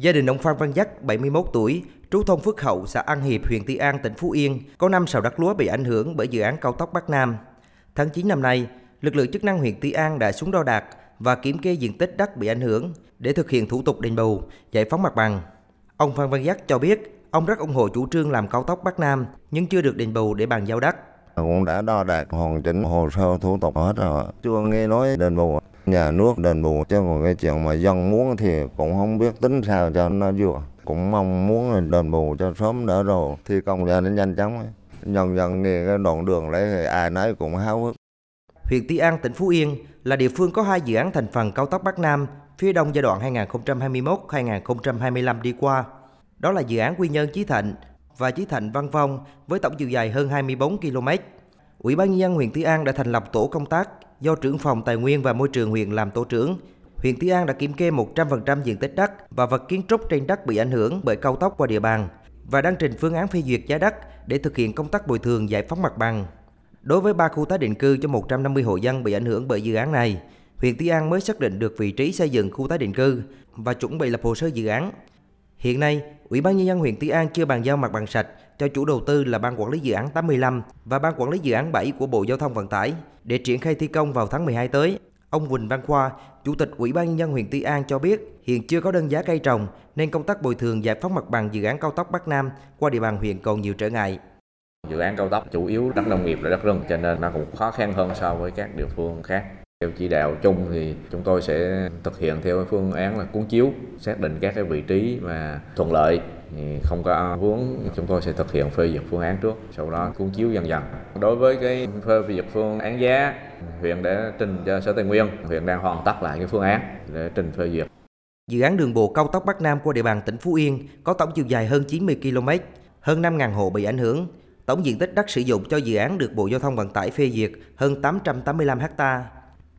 Gia đình ông Phan Văn Giác, 71 tuổi, trú thôn Phước Hậu, xã An Hiệp, huyện Tuy An, tỉnh Phú Yên, có 5 sào đất lúa bị ảnh hưởng bởi dự án cao tốc Bắc Nam. Tháng 9 năm nay, lực lượng chức năng huyện Tuy An đã xuống đo đạc và kiểm kê diện tích đất bị ảnh hưởng để thực hiện thủ tục đền bù, giải phóng mặt bằng. Ông Phan Văn Giác cho biết, ông rất ủng hộ chủ trương làm cao tốc Bắc Nam nhưng chưa được đền bù để bàn giao đất. Cũng đã đo đạc hoàn chỉnh hồ sơ thủ tục hết rồi, chưa nghe nói đền bù. Nhà nước đền bù chứ còn cái chuyện mà dân muốn thì cũng không biết tính sao cho nó vừa. Cũng mong muốn đền bù cho sớm đỡ rồi thi công ra nó nhanh chóng. Nhân dân nghe cái đoạn đường đấy ai nấy cũng háo hức. Huyện Tuy An, tỉnh Phú Yên là địa phương có 2 dự án thành phần cao tốc Bắc Nam phía Đông giai đoạn 2021-2025 đi qua. Đó là dự án Quy Nhơn Chí Thạnh và Chí Thạnh Văn Phong với tổng chiều dài hơn 24 km. Ủy ban nhân dân huyện Tuy An đã thành lập tổ công tác do trưởng phòng Tài nguyên và Môi trường huyện làm tổ trưởng. Huyện Tuy An đã kiểm kê 100% diện tích đất và vật kiến trúc trên đất bị ảnh hưởng bởi cao tốc qua địa bàn và đang trình phương án phê duyệt giá đất để thực hiện công tác bồi thường giải phóng mặt bằng. Đối với 3 khu tái định cư cho 150 hộ dân bị ảnh hưởng bởi dự án này, huyện Tuy An mới xác định được vị trí xây dựng khu tái định cư và chuẩn bị lập hồ sơ dự án. Hiện nay, Ủy ban nhân dân huyện Tuy An chưa bàn giao mặt bằng sạch cho chủ đầu tư là Ban quản lý dự án 85 và Ban quản lý dự án 7 của Bộ Giao thông Vận tải để triển khai thi công vào tháng 12 tới. Ông Huỳnh Văn Khoa, Chủ tịch Ủy ban nhân dân huyện Tuy An cho biết hiện chưa có đơn giá cây trồng nên công tác bồi thường giải phóng mặt bằng dự án cao tốc Bắc Nam qua địa bàn huyện còn nhiều trở ngại. Dự án cao tốc chủ yếu đất nông nghiệp là đất rừng cho nên nó cũng khó khăn hơn so với các địa phương khác. Theo chỉ đạo chung thì chúng tôi sẽ thực hiện theo phương án là cuốn chiếu, xác định các cái vị trí mà thuận lợi, không có vướng chúng tôi sẽ thực hiện phê duyệt phương án trước, sau đó cuốn chiếu dần dần. Đối với cái phê duyệt phương án giá, huyện đã trình cho Sở Tài nguyên, huyện đang hoàn tất lại cái phương án để trình phê duyệt. Dự án đường bộ cao tốc Bắc Nam qua địa bàn tỉnh Phú Yên có tổng chiều dài hơn 90 km, hơn 5.000 hộ bị ảnh hưởng. Tổng diện tích đất sử dụng cho dự án được Bộ Giao thông Vận tải phê duyệt hơn 885 ha.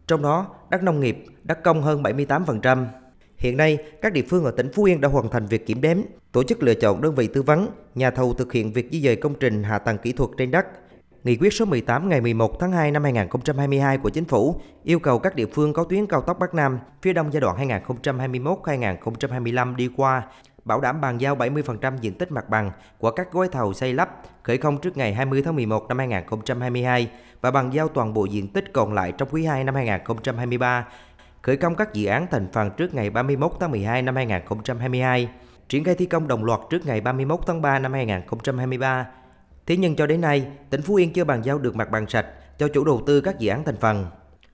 Trong đó, đất nông nghiệp, đất công hơn 78%. Hiện nay, các địa phương ở tỉnh Phú Yên đã hoàn thành việc kiểm đếm, tổ chức lựa chọn đơn vị tư vấn, nhà thầu thực hiện việc di dời công trình hạ tầng kỹ thuật trên đất. Nghị quyết số 18 ngày 11 tháng 2 năm 2022 của Chính phủ yêu cầu các địa phương có tuyến cao tốc Bắc Nam phía Đông giai đoạn 2021-2025 đi qua, bảo đảm bàn giao 70% diện tích mặt bằng của các gói thầu xây lắp khởi công trước ngày 20 tháng 11 năm 2022 và bàn giao toàn bộ diện tích còn lại trong quý 2 năm 2023, khởi công các dự án thành phần trước ngày 31 tháng 12 năm 2022, triển khai thi công đồng loạt trước ngày 31 tháng 3 năm 2023. Thế nhưng cho đến nay, tỉnh Phú Yên chưa bàn giao được mặt bằng sạch cho chủ đầu tư các dự án thành phần.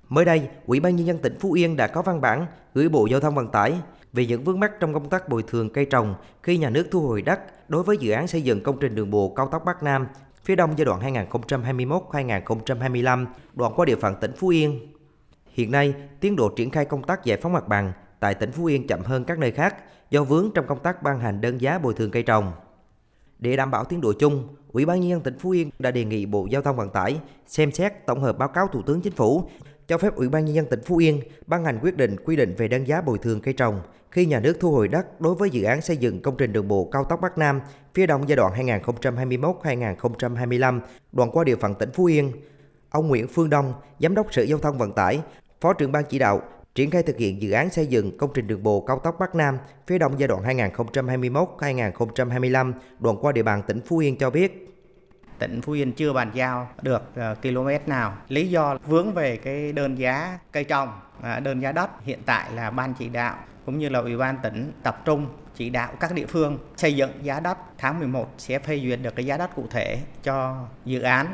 Mới đây, Ủy ban nhân dân tỉnh Phú Yên đã có văn bản gửi Bộ Giao thông Vận tải về những vướng mắc trong công tác bồi thường cây trồng khi nhà nước thu hồi đất đối với dự án xây dựng công trình đường bộ cao tốc Bắc Nam phía Đông giai đoạn 2021-2025 đoạn qua địa phận tỉnh Phú Yên. Hiện nay, tiến độ triển khai công tác giải phóng mặt bằng tại tỉnh Phú Yên chậm hơn các nơi khác do vướng trong công tác ban hành đơn giá bồi thường cây trồng. Để đảm bảo tiến độ chung, Ủy ban nhân dân tỉnh Phú Yên đã đề nghị Bộ Giao thông Vận tải xem xét tổng hợp báo cáo Thủ tướng Chính phủ cho phép Ủy ban nhân dân tỉnh Phú Yên ban hành quyết định quy định về đơn giá bồi thường cây trồng khi nhà nước thu hồi đất đối với dự án xây dựng công trình đường bộ cao tốc Bắc Nam phía Đông giai đoạn 2021-2025 đoạn qua địa phận tỉnh Phú Yên. Ông Nguyễn Phương Đông, Giám đốc Sở Giao thông Vận tải, Phó trưởng ban chỉ đạo triển khai thực hiện dự án xây dựng công trình đường bộ cao tốc Bắc Nam phía Đông giai đoạn 2021-2025 đoạn qua địa bàn tỉnh Phú Yên cho biết. Tỉnh Phú Yên chưa bàn giao được km nào, lý do vướng về cái đơn giá cây trồng, đơn giá đất. Hiện tại là ban chỉ đạo cũng như là Ủy ban tỉnh tập trung chỉ đạo các địa phương xây dựng giá đất, tháng 11 sẽ phê duyệt được cái giá đất cụ thể cho dự án,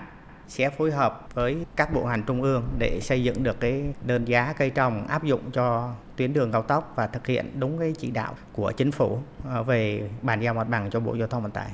sẽ phối hợp với các bộ ngành trung ương để xây dựng được cái đơn giá cây trồng áp dụng cho tuyến đường cao tốc và thực hiện đúng cái chỉ đạo của Chính phủ về bàn giao mặt bằng cho Bộ Giao thông Vận tải.